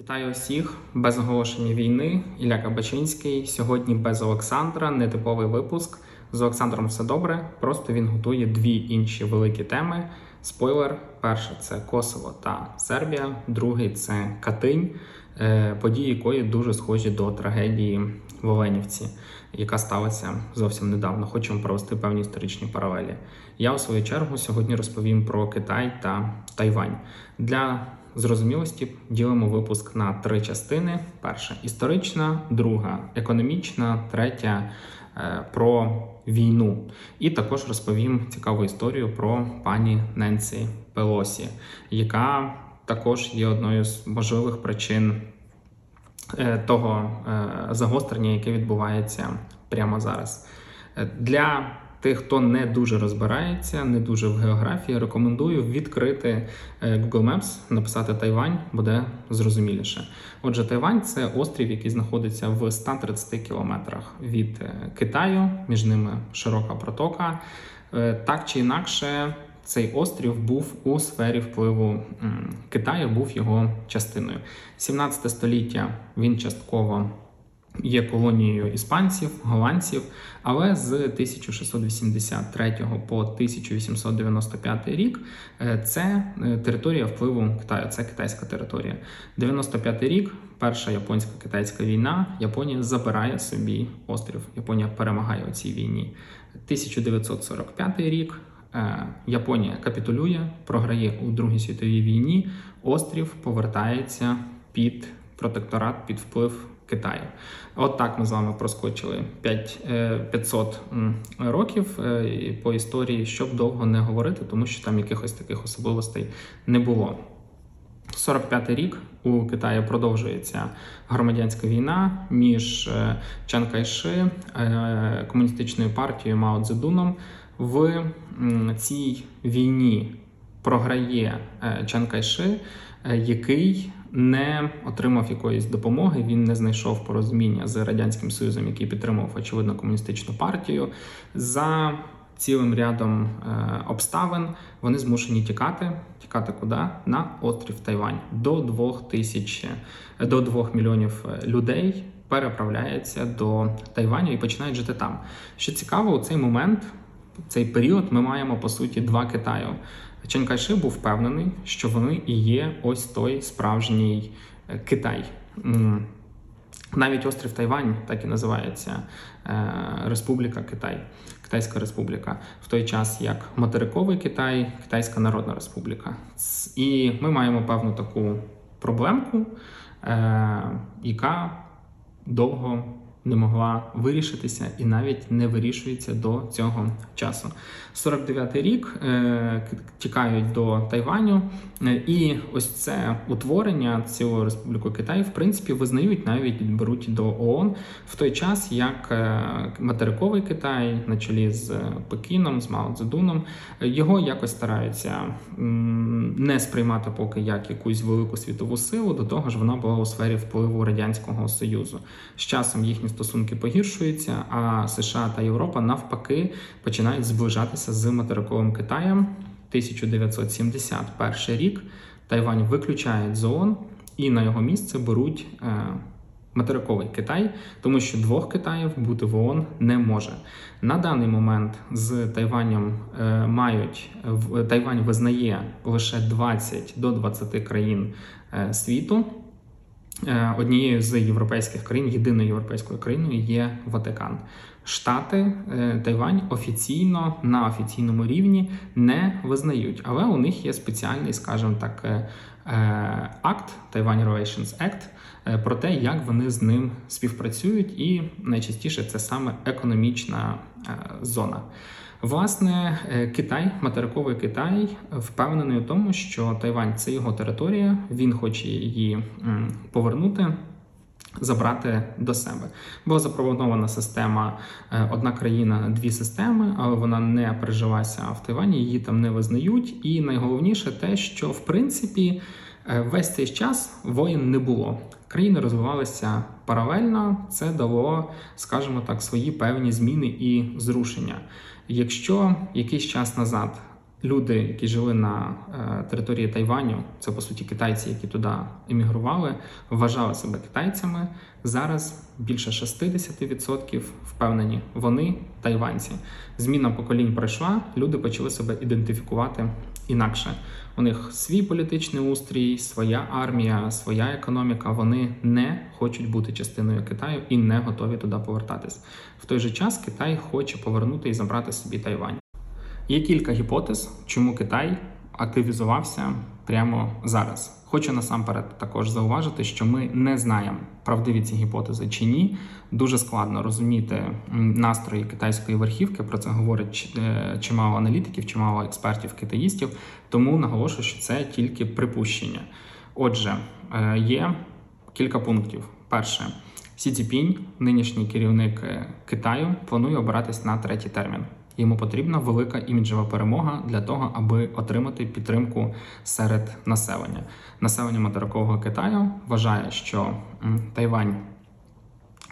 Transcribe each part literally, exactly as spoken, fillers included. Вітаю усіх! Без оголошення війни. Ілля Кабачинський. Сьогодні без Олександра. Нетиповий випуск. З Олександром все добре, просто він готує дві інші великі теми. Спойлер. Перше – це Косово та Сербія. Другий – це Катинь, події якої дуже схожі до трагедії в Оленівці, яка сталася зовсім недавно. Хочемо провести певні історичні паралелі. Я, у свою чергу, сьогодні розповім про Китай та Тайвань. Для зрозумілості ділимо випуск на три частини. Перша – історична, друга – економічна, третя – про війну. І також розповім цікаву історію про пані Ненсі Пелосі, яка також є одною з можливих причин того загострення, яке відбувається прямо зараз. Для тих, хто не дуже розбирається, не дуже в географії, рекомендую відкрити Google Maps, написати Тайвань, буде зрозуміліше. Отже, Тайвань – це острів, який знаходиться в ста тридцяти кілометрах від Китаю, між ними широка протока. Так чи інакше, цей острів був у сфері впливу Китаю, був його частиною. сімнадцяте століття він частково є колонією іспанців, голландців, але з тисяча шістсот вісімдесят третього по тисяча вісімсот дев'яносто п'ятий рік це територія впливу Китаю, це китайська територія. дев'яносто п'ятий рік, перша японсько-китайська війна, Японія забирає собі острів, Японія перемагає у цій війні. тисяча дев'ятсот сорок п'ятий рік, Японія капітулює, програє у Другій світовій війні, острів повертається під протекторат, під вплив Китаю. От так ми з вами проскочили п'ятсот років по історії, щоб довго не говорити, тому що там якихось таких особливостей не було. сорок п'ятий рік у Китаї продовжується громадянська війна між Чан Кайші, комуністичною партією Мао Цзедуном. В цій війні програє Чан Кайші, який не отримав якоїсь допомоги, він не знайшов порозуміння з Радянським Союзом, який підтримував, очевидно, комуністичну партію. За цілим рядом е, обставин вони змушені тікати. Тікати куди? На острів Тайвань. До двох мільйонів людей переправляється до Тайваню і починають жити там. Що цікаво, у цей момент, цей період ми маємо, по суті, два Китаю. Чан Кайші був впевнений, що вони і є ось той справжній Китай. Навіть острів Тайвань так і називається Республіка Китай, Китайська Республіка, в той час як материковий Китай, Китайська Народна Республіка. І ми маємо певну таку проблемку, яка довго не могла вирішитися і навіть не вирішується до цього часу. сорок дев'ятий рік е, тікають до Тайваню, е, і ось це утворення цілої Республіки Китай, в принципі, визнають, навіть беруть до ООН, в той час, як е, материковий Китай на чолі з Пекіном, з Мао Цзедуном, його якось стараються м, не сприймати поки як якусь велику світову силу, до того ж вона була у сфері впливу Радянського Союзу. З часом їхні стосунки погіршуються, а США та Європа навпаки починають зближатися з материковим Китаєм. тисяча дев'ятсот сімдесят перший рік Тайвань виключають з ООН і на його місце беруть е, материковий Китай, тому що двох Китаїв бути в ООН не може. На даний момент з Тайванем е, мають, в, Тайвань визнає лише двадцять до двадцяти країн е, світу. Однією з європейських країн, єдиною європейською країною є Ватикан. Штати Тайвань офіційно, на офіційному рівні не визнають, але у них є спеціальний, скажімо так, акт, Taiwan Relations Act, про те, як вони з ним співпрацюють, і найчастіше це саме економічна зона. Власне, Китай, материковий Китай, впевнений у тому, що Тайвань – це його територія, він хоче її повернути, забрати до себе. Була запропонована система «одна країна, дві системи», але вона не прижилася в Тайвані, її там не визнають. І найголовніше те, що, в принципі, весь цей час воєн не було. Країни розвивалися паралельно, це дало, скажімо так, свої певні зміни і зрушення. Якщо якийсь час назад люди, які жили на території Тайваню, це, по суті, китайці, які туди емігрували, вважали себе китайцями. Зараз більше шістдесят відсотків впевнені, вони тайванці. Зміна поколінь пройшла, люди почали себе ідентифікувати інакше. У них свій політичний устрій, своя армія, своя економіка. Вони не хочуть бути частиною Китаю і не готові туди повертатись. В той же час Китай хоче повернути і забрати собі Тайвань. Є кілька гіпотез, чому Китай активізувався прямо зараз. Хочу насамперед також зауважити, що ми не знаємо, правдиві ці гіпотези чи ні. Дуже складно розуміти настрої китайської верхівки, про це говорить чимало аналітиків, чимало експертів, китаїстів, тому наголошую, що це тільки припущення. Отже, є кілька пунктів. Перше. Сі Цзіньпін, нинішній керівник Китаю, планує обиратись на третій термін. Йому потрібна велика іміджева перемога для того, аби отримати підтримку серед населення. Населення материкового Китаю вважає, що Тайвань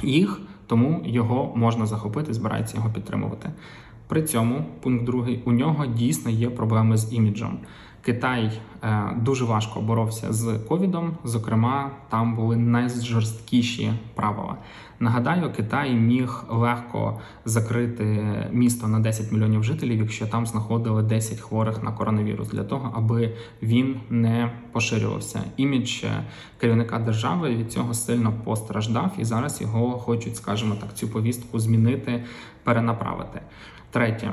їх, тому його можна захопити, збирається його підтримувати. При цьому, пункт другий, у нього дійсно є проблеми з іміджем. Китай е, дуже важко боровся з ковідом, зокрема, там були найжорсткіші правила. Нагадаю, Китай міг легко закрити місто на десять мільйонів жителів, якщо там знаходили десять хворих на коронавірус, для того, аби він не поширювався. Імідж керівника держави від цього сильно постраждав, і зараз його хочуть, скажімо так, цю повістку змінити, перенаправити. Третє.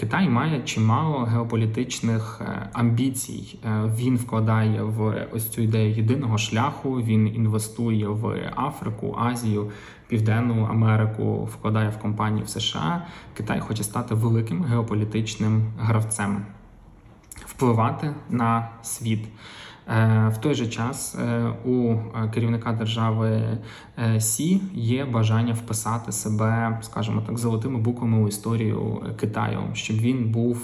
Китай має чимало геополітичних амбіцій. Він вкладає в ось цю ідею єдиного шляху, він інвестує в Африку, Азію, Південну Америку, вкладає в компанії в США. Китай хоче стати великим геополітичним гравцем, впливати на світ. В той же час у керівника держави Сі є бажання вписати себе, скажімо так, золотими буквами у історію Китаю, щоб він був,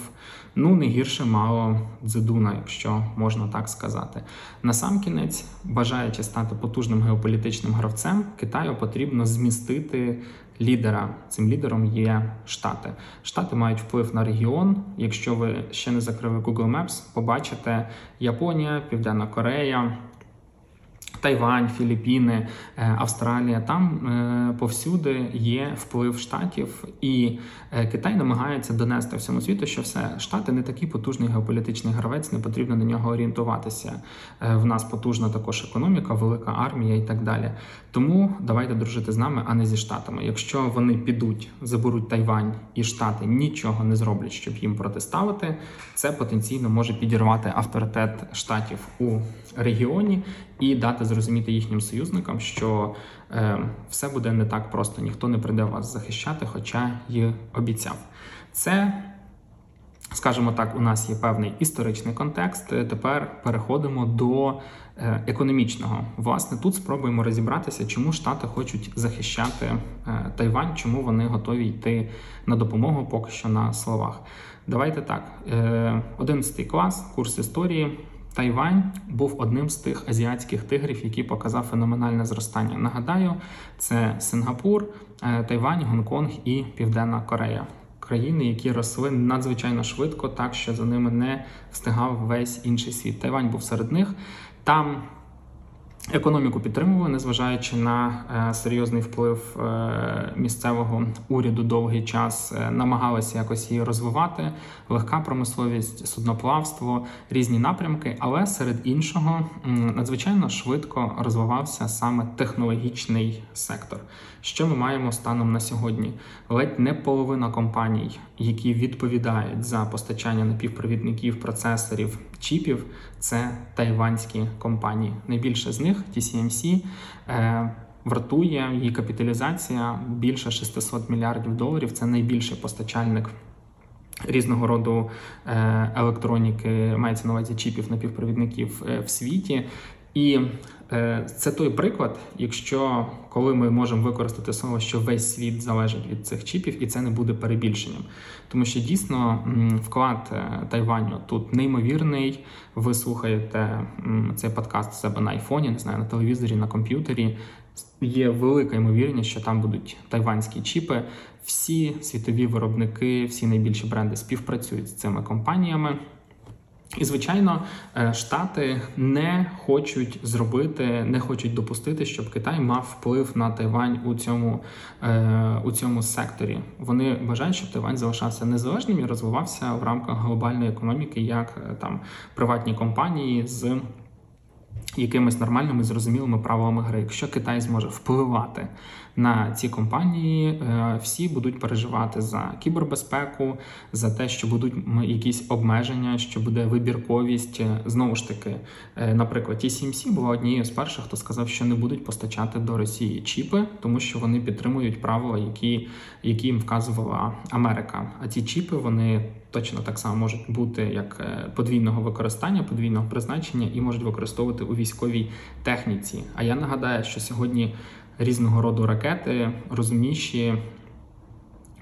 ну, не гірше Мао Цзедуна, якщо можна так сказати. Насамкінець, бажаючи стати потужним геополітичним гравцем, Китаю потрібно змістити лідера. Цим лідером є Штати. Штати мають вплив на регіон. Якщо ви ще не закрили Google Maps, побачите Японія, Південна Корея, Тайвань, Філіппіни, Австралія. Там повсюди є вплив Штатів, і Китай намагається донести всьому світу, що все, Штати не такий потужний геополітичний гравець, не потрібно на нього орієнтуватися. В нас потужна також економіка, велика армія і так далі. Тому давайте дружити з нами, а не зі Штатами. Якщо вони підуть, заберуть Тайвань і Штати нічого не зроблять, щоб їм протиставити, це потенційно може підірвати авторитет Штатів у регіоні і дати зрозуміти їхнім союзникам, що е, все буде не так просто, ніхто не прийде вас захищати, хоча й обіцяв. Це, скажімо так, у нас є певний історичний контекст. Тепер переходимо до е, економічного. Власне, тут спробуємо розібратися, чому Штати хочуть захищати е, Тайвань, чому вони готові йти на допомогу поки що на словах. Давайте так, е, одинадцятий клас, курс історії. Тайвань був одним з тих азіатських тигрів, який показав феноменальне зростання. Нагадаю, це Сингапур, Тайвань, Гонконг і Південна Корея. Країни, які росли надзвичайно швидко, так що за ними не встигав весь інший світ. Тайвань був серед них. Там економіку підтримували, незважаючи на серйозний вплив місцевого уряду довгий час, намагалися якось її розвивати, легка промисловість, судноплавство, різні напрямки, але серед іншого надзвичайно швидко розвивався саме технологічний сектор. Що ми маємо станом на сьогодні? Ледь не половина компаній, які відповідають за постачання напівпровідників, процесорів, чіпів, це тайванські компанії. Найбільше з них Ті Сі Ем Сі, е, вартує, її капіталізація більше шістсот мільярдів доларів. Це найбільший постачальник різного роду е, електроніки, мається на увазі чіпів, напівпровідників е, в світі. І е, це той приклад, якщо коли ми можемо використати слово, що весь світ залежить від цих чіпів, і це не буде перебільшенням. Тому що дійсно вклад Тайваню тут неймовірний. Ви слухаєте цей подкаст у себе на айфоні, не знаю, на телевізорі, на комп'ютері. Є велика ймовірність, що там будуть тайванські чіпи. Всі світові виробники, всі найбільші бренди співпрацюють з цими компаніями. І, звичайно, Штати не хочуть зробити, не хочуть допустити, щоб Китай мав вплив на Тайвань у цьому, у цьому секторі. Вони бажають, щоб Тайвань залишався незалежним і розвивався в рамках глобальної економіки, як там приватні компанії з якимись нормальними, зрозумілими правилами гри. Якщо Китай зможе впливати на ці компанії, всі будуть переживати за кібербезпеку, за те, що будуть якісь обмеження, що буде вибірковість. Знову ж таки, наприклад, Ті Ес Ем Сі була однією з перших, хто сказав, що не будуть постачати до Росії чіпи, тому що вони підтримують правила, які, які їм вказувала Америка. А ці чіпи, вони точно так само можуть бути як подвійного використання, подвійного призначення і можуть використовувати у військовій техніці. А я нагадаю, що сьогодні різного роду ракети розумніші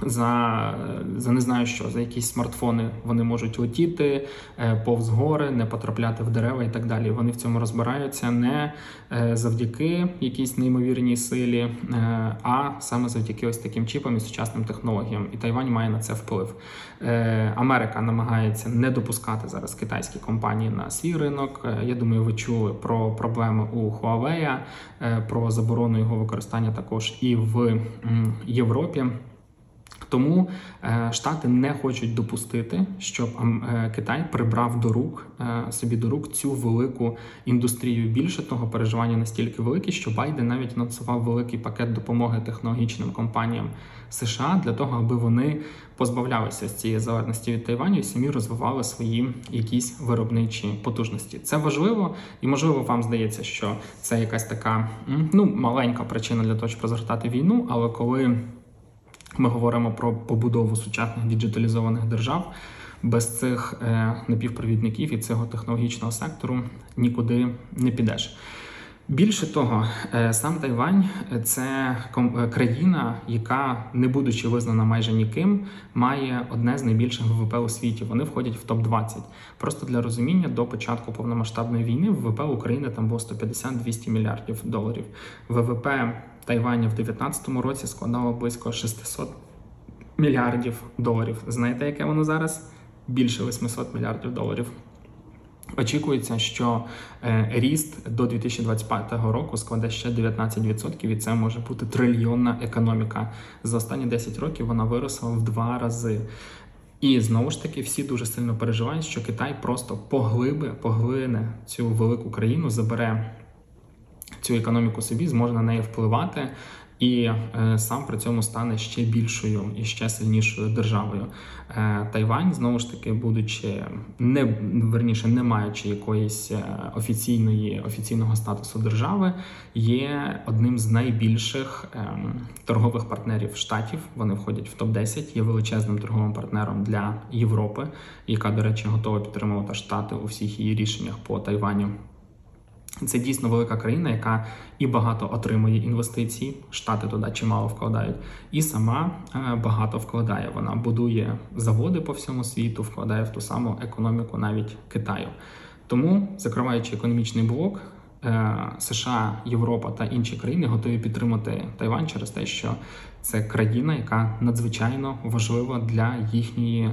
за, за не знаю що, за якісь смартфони. Вони можуть летіти повз гори, не потрапляти в дерева і так далі. Вони в цьому розбираються не завдяки якійсь неймовірній силі, а саме завдяки ось таким чіпам і сучасним технологіям. І Тайвань має на це вплив. Америка намагається не допускати зараз китайські компанії на свій ринок. Я думаю, ви чули про проблеми у Huawei, про заборону його використання також і в Європі. Тому Штати не хочуть допустити, щоб Китай прибрав до рук, собі до рук цю велику індустрію. Більше того, переживання настільки великі, що Байден навіть анонсував великий пакет допомоги технологічним компаніям США для того, аби вони позбавлялися з цієї залежності від Тайваню і самі розвивали свої якісь виробничі потужності. Це важливо, і можливо вам здається, що це якась така ну маленька причина для того, щоб розгортати війну, але коли ми говоримо про побудову сучасних діджиталізованих держав, без цих е, напівпровідників і цього технологічного сектору нікуди не підеш. Більше того, е, сам Тайвань – це ком- країна, яка, не будучи визнана майже ніким, має одне з найбільших Ве Ве Пе у світі. Вони входять в топ двадцять. Просто для розуміння, до початку повномасштабної війни Ве Ве Пе України там було сто п'ятдесят - двісті мільярдів доларів. Ве Ве Пе Тайваня в дві тисячі дев'ятнадцятому році складало близько шістсот мільярдів доларів. Знаєте, яке воно зараз? Більше вісімсот мільярдів доларів. Очікується, що е, ріст до дві тисячі двадцять п'ятого року складе ще дев'ятнадцять відсотків, і це може бути трильйонна економіка. За останні десять років вона виросла в два рази. І, знову ж таки, всі дуже сильно переживають, що Китай просто поглиби, поглине цю велику країну, забере цю економіку собі, зможе на неї впливати і е, сам при цьому стане ще більшою і ще сильнішою державою. Е, Тайвань, знову ж таки, будучи, не, верніше, не маючи якоїсь офіційної, офіційного статусу держави, є одним з найбільших е, торгових партнерів Штатів. Вони входять в топ десять, є величезним торговим партнером для Європи, яка, до речі, готова підтримувати Штати у всіх її рішеннях по Тайваню. Це дійсно велика країна, яка і багато отримує інвестицій, Штати туди чимало вкладають, і сама багато вкладає. Вона будує заводи по всьому світу, вкладає в ту саму економіку навіть Китаю. Тому, закриваючи економічний блок, США, Європа та інші країни готові підтримати Тайвань через те, що це країна, яка надзвичайно важлива для їхньої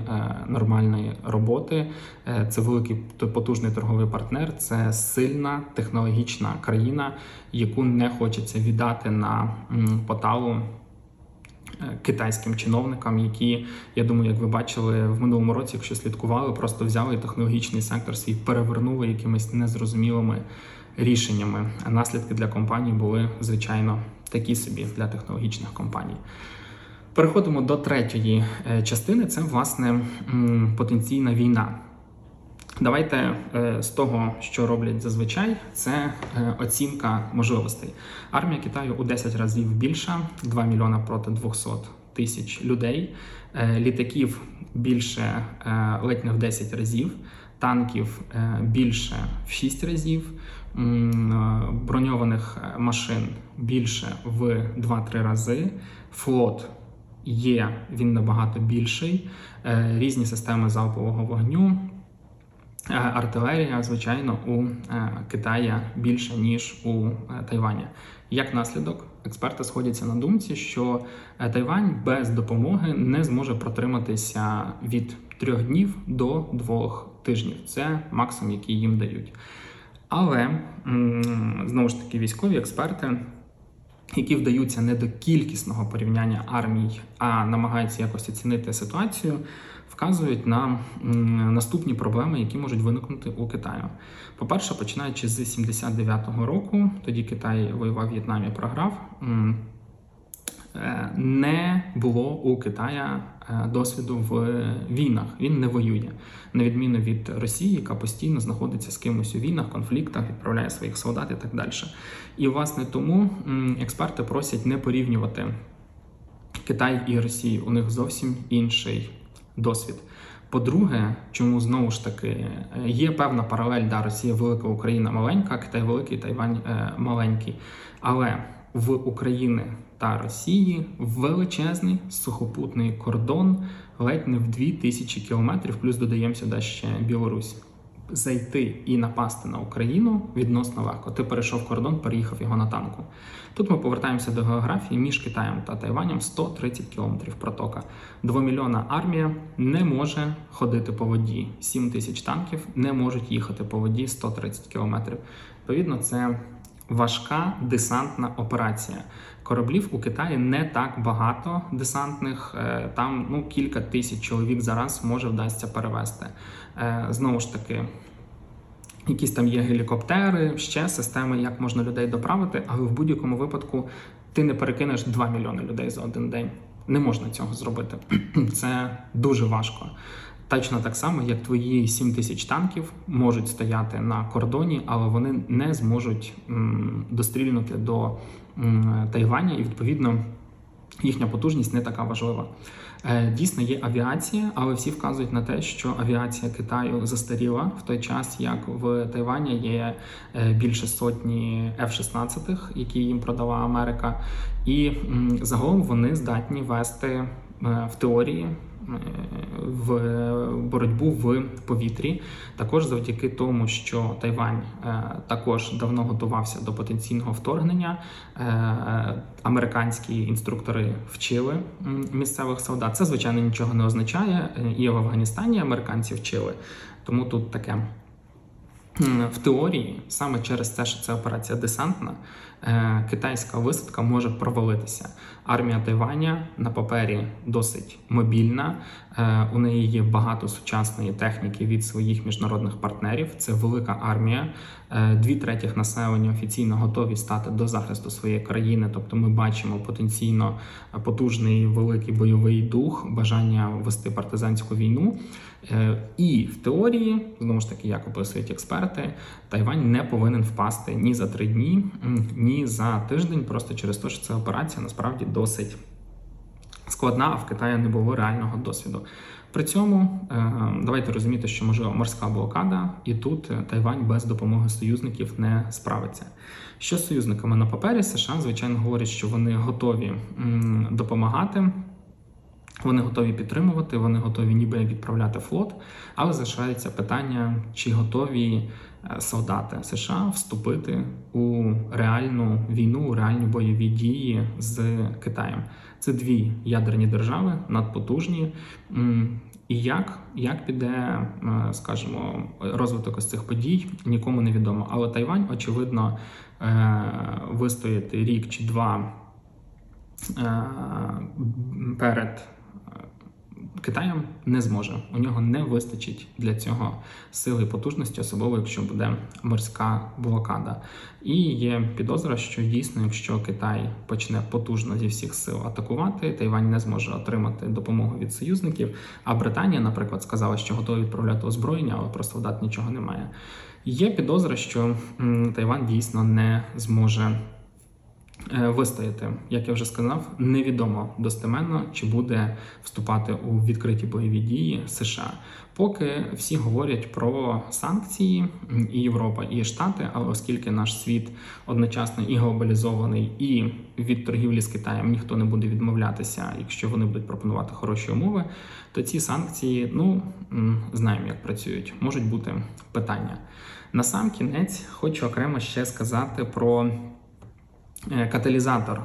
нормальної роботи. Це великий потужний торговий партнер, це сильна технологічна країна, яку не хочеться віддати на поталу китайським чиновникам, які, я думаю, як ви бачили в минулому році, якщо слідкували, просто взяли технологічний сектор свій, перевернули якимись незрозумілими рішеннями. А наслідки для компаній були, звичайно, такі собі для технологічних компаній. Переходимо до третьої частини, це, власне, потенційна війна. Давайте з того, що роблять зазвичай, це оцінка можливостей. Армія Китаю у десять разів більша, два мільйона проти двісті тисяч людей, літаків більше ледь не в десять разів, танків більше в шість разів, броньованих машин більше в два-три рази, флот є, він набагато більший, різні системи залпового вогню, артилерія, звичайно, у Китаї більше, ніж у Тайвані. Як наслідок, експерти сходяться на думці, що Тайвань без допомоги не зможе протриматися від трьох днів до двох тижнів. Це максимум, який їм дають. Але, знову ж таки, військові експерти, які вдаються не до кількісного порівняння армій, а намагаються якось оцінити ситуацію, вказують на наступні проблеми, які можуть виникнути у Китаю. По-перше, починаючи з сімдесят дев'ятого року, тоді Китай воював у В'єтнамі, програв, не було у Китая досвіду в війнах. Він не воює, на відміну від Росії, яка постійно знаходиться з кимось у війнах, конфліктах, відправляє своїх солдат і так далі. І, власне, тому експерти просять не порівнювати Китай і Росію. У них зовсім інший досвід. По-друге, чому, знову ж таки, є певна паралель, да, Росія велика, Україна маленька, Китай великий, Тайвань е, маленький. Але в Україні та Росії величезний сухопутний кордон ледь не в дві тисячі кілометрів, плюс додаємо сюди ще Білорусь. Зайти і напасти на Україну відносно легко. Ти перейшов кордон, переїхав його на танку. Тут ми повертаємося до географії. Між Китаєм та Тайванем сто тридцять кілометрів протока. Двомільйонна армія не може ходити по воді. сім тисяч танків не можуть їхати по воді сто тридцять кілометрів. Відповідно, це важка десантна операція. Кораблів у Китаї не так багато десантних, там ну, кілька тисяч чоловік зараз може вдасться перевезти. Знову ж таки, якісь там є гелікоптери, ще системи, як можна людей доправити, але в будь-якому випадку ти не перекинеш два мільйони людей за один день. Не можна цього зробити. Це дуже важко. Точно так само, як твої сім тисяч танків можуть стояти на кордоні, але вони не зможуть м, дострілювати до м, Тайваня, і, відповідно, їхня потужність не така важлива. Е, дійсно, є авіація, але всі вказують на те, що авіація Китаю застаріла, в той час, як в Тайвані є е, більше сотні Ф шістнадцять, які їм продала Америка, і м, загалом вони здатні вести е, в теорії, в боротьбу в повітрі. Також завдяки тому, що Тайвань також давно готувався до потенційного вторгнення, американські інструктори вчили місцевих солдат. Це, звичайно, нічого не означає. І в Афганістані американці вчили. Тому тут таке. В теорії, саме через те, що це операція десантна, китайська висадка може провалитися. Армія Тайваня на папері досить мобільна, у неї є багато сучасної техніки від своїх міжнародних партнерів, це велика армія, дві третіх населення офіційно готові стати до захисту своєї країни, тобто ми бачимо потенційно потужний великий бойовий дух, бажання вести партизанську війну. І в теорії, знову ж таки, як описують експерти, Тайвань не повинен впасти ні за три дні, ні за тиждень, просто через те, що ця операція насправді досить складна, а в Китаї не було реального досвіду. При цьому давайте розуміти, що, можливо, морська блокада, і тут Тайвань без допомоги союзників не справиться. Що з союзниками на папері? США, звичайно, говорять, що вони готові допомагати, вони готові підтримувати, вони готові ніби відправляти флот, але залишається питання, чи готові солдати США вступити у реальну війну, у реальні бойові дії з Китаєм. Це дві ядерні держави, надпотужні. І як, як піде, скажімо, розвиток із цих подій, нікому не відомо. Але Тайвань, очевидно, вистояти рік чи два перед Китаєм не зможе. У нього не вистачить для цього сили і потужності, особливо якщо буде морська блокада. І є підозра, що дійсно, якщо Китай почне потужно зі всіх сил атакувати, Тайвань не зможе отримати допомогу від союзників. А Британія, наприклад, сказала, що готова відправляти озброєння, але про солдат нічого немає. Є підозра, що Тайвань дійсно не зможе вистояти, як я вже сказав, невідомо достеменно, чи буде вступати у відкриті бойові дії США. Поки всі говорять про санкції, і Європа, і Штати, але оскільки наш світ одночасно і глобалізований, і від торгівлі з Китаєм ніхто не буде відмовлятися, якщо вони будуть пропонувати хороші умови, то ці санкції, ну, знаємо, як працюють, можуть бути питання. Насамкінець хочу окремо ще сказати про каталізатор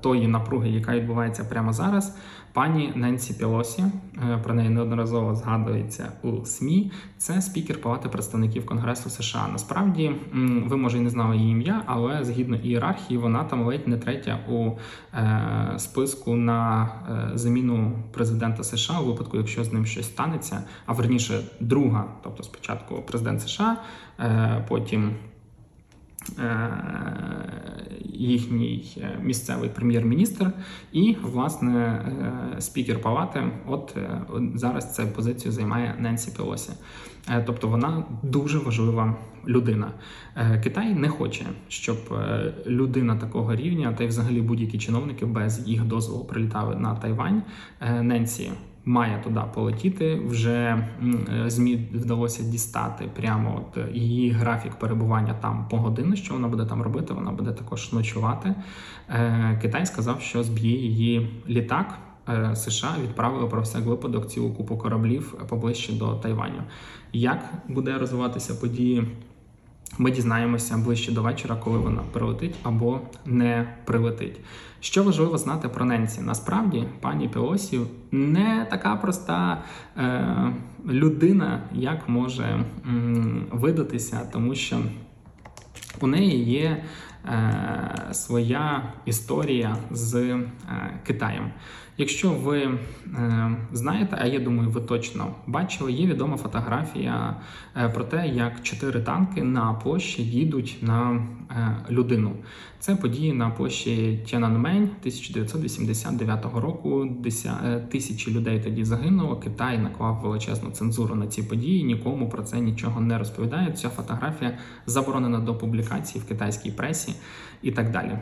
тої напруги, яка відбувається прямо зараз. Пані Ненсі Пелосі, про неї неодноразово згадується у СМІ, це спікер Палати представників Конгресу США. Насправді, ви, може, і не знали її ім'я, але згідно ієрархії, вона там ледь не третя у списку на заміну президента США у випадку, якщо з ним щось станеться, а верніше друга, тобто спочатку президент США, потім їхній місцевий прем'єр-міністр і, власне, спікер палати. От зараз цю позицію займає Ненсі Пелосі. Тобто вона дуже важлива людина. Китай не хоче, щоб людина такого рівня, та й взагалі будь-які чиновники без їх дозволу прилітали на Тайвань. Ненсі має туди полетіти, вже ЗМІ вдалося дістати прямо от її графік перебування там по годину, що вона буде там робити, вона буде також ночувати. Китай сказав, що зб'є її літак. США відправили про всяк випадок цілу купу кораблів поближче до Тайваню. Як буде розвиватися події, ми дізнаємося ближче до вечора, коли вона прилетить або не прилетить. Що важливо знати про Ненсі? Насправді, пані Пелосі не така проста е, людина, як може м, видатися, тому що у неї є е, своя історія з е, Китаєм. Якщо ви е, знаєте, а я думаю, ви точно бачили, є відома фотографія е, про те, як чотири танки на площі їдуть на е, людину. Це події на площі Тянанмень тисяча дев'ятсот вісімдесят дев'ятого року. Деся, е, тисячі людей тоді загинуло. Китай наклав величезну цензуру на ці події, нікому про це нічого не розповідають. Ця фотографія заборонена до публікації в китайській пресі і так далі.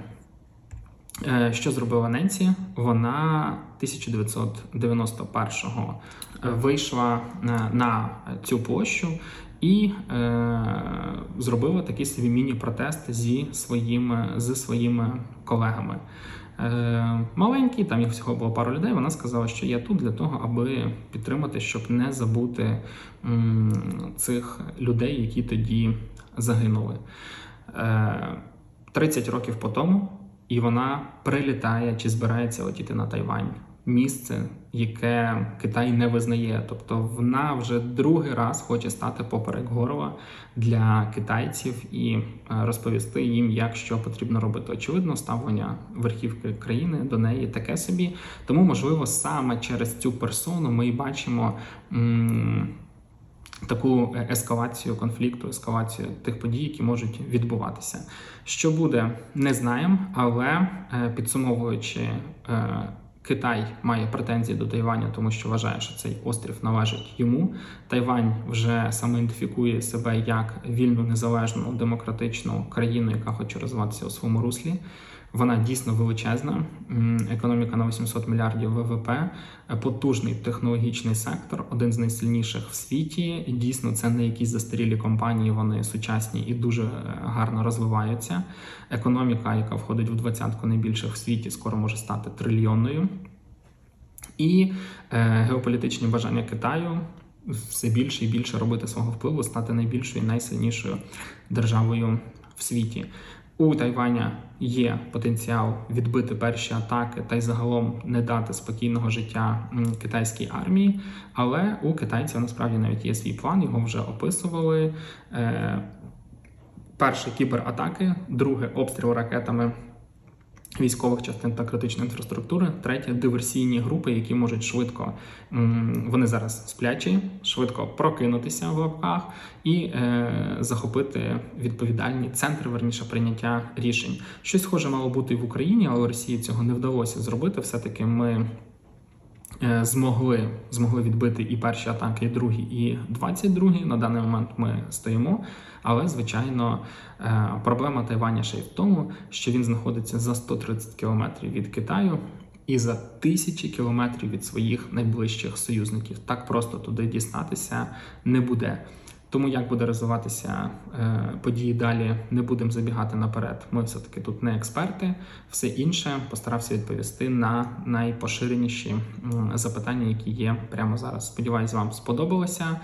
Що зробила Ненсі? Вона тисяча дев'ятсот дев'яносто першого вийшла на цю площу і е, зробила такий собі міні-протест зі своїми, зі своїми колегами. Е, маленький, там їх всього було пару людей, вона сказала, що я тут для того, аби підтримати, щоб не забути м, цих людей, які тоді загинули. Е, тридцять років по тому. І вона прилітає чи збирається летіти на Тайвань. Місце, яке Китай не визнає. Тобто вона вже другий раз хоче стати поперек горла для китайців і розповісти їм, як що потрібно робити. Очевидно, ставлення верхівки країни до неї таке собі. Тому, можливо, саме через цю персону ми і бачимо м- таку ескалацію конфлікту, ескалацію тих подій, які можуть відбуватися. Що буде, не знаємо, але підсумовуючи, Китай має претензії до Тайваню, тому що вважає, що цей острів належить йому. Тайвань вже самоідентифікує себе як вільну, незалежну, демократичну країну, яка хоче розвиватися у своєму руслі. Вона дійсно величезна, економіка на вісімсот мільярдів ВВП, потужний технологічний сектор, один з найсильніших в світі. Дійсно, це не якісь застарілі компанії, вони сучасні і дуже гарно розвиваються. Економіка, яка входить в двадцятку найбільших в світі, скоро може стати трильйонною. І е, геополітичні бажання Китаю все більше і більше робити свого впливу, стати найбільшою і найсильнішою державою в світі. У Тайваня є потенціал відбити перші атаки та й загалом не дати спокійного життя китайській армії, але у китайців насправді навіть є свій план, його вже описували. Перше – кібератаки, друге – обстріл ракетами військових частин та критичної інфраструктури, третє – диверсійні групи, які можуть швидко, вони зараз сплячі, швидко прокинутися в лапках і е, захопити відповідальні центри, верніше, прийняття рішень. Щось схоже мало бути і в Україні, але Росії цього не вдалося зробити, все-таки ми змогли, змогли відбити і перші атаки, і другі, і двадцять другі. На даний момент ми стоїмо. Але, звичайно, проблема Тайваня ще й в тому, що він знаходиться за сто тридцять кілометрів від Китаю і за тисячі кілометрів від своїх найближчих союзників. Так просто туди дістатися не буде. Тому як буде розвиватися е, події далі, не будемо забігати наперед. Ми все-таки тут не експерти. Все інше постарався відповісти на найпоширеніші е, запитання, які є прямо зараз. Сподіваюсь, вам сподобалося.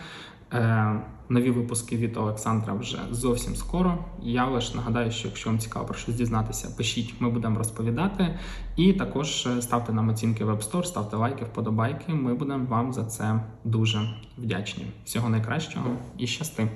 Е, нові випуски від Олександра вже зовсім скоро. Я лише нагадаю, що якщо вам цікаво про щось дізнатися, пишіть, ми будемо розповідати. І також ставте нам оцінки в App Store, ставте лайки, вподобайки. Ми будемо вам за це дуже вдячні. Всього найкращого і щасти!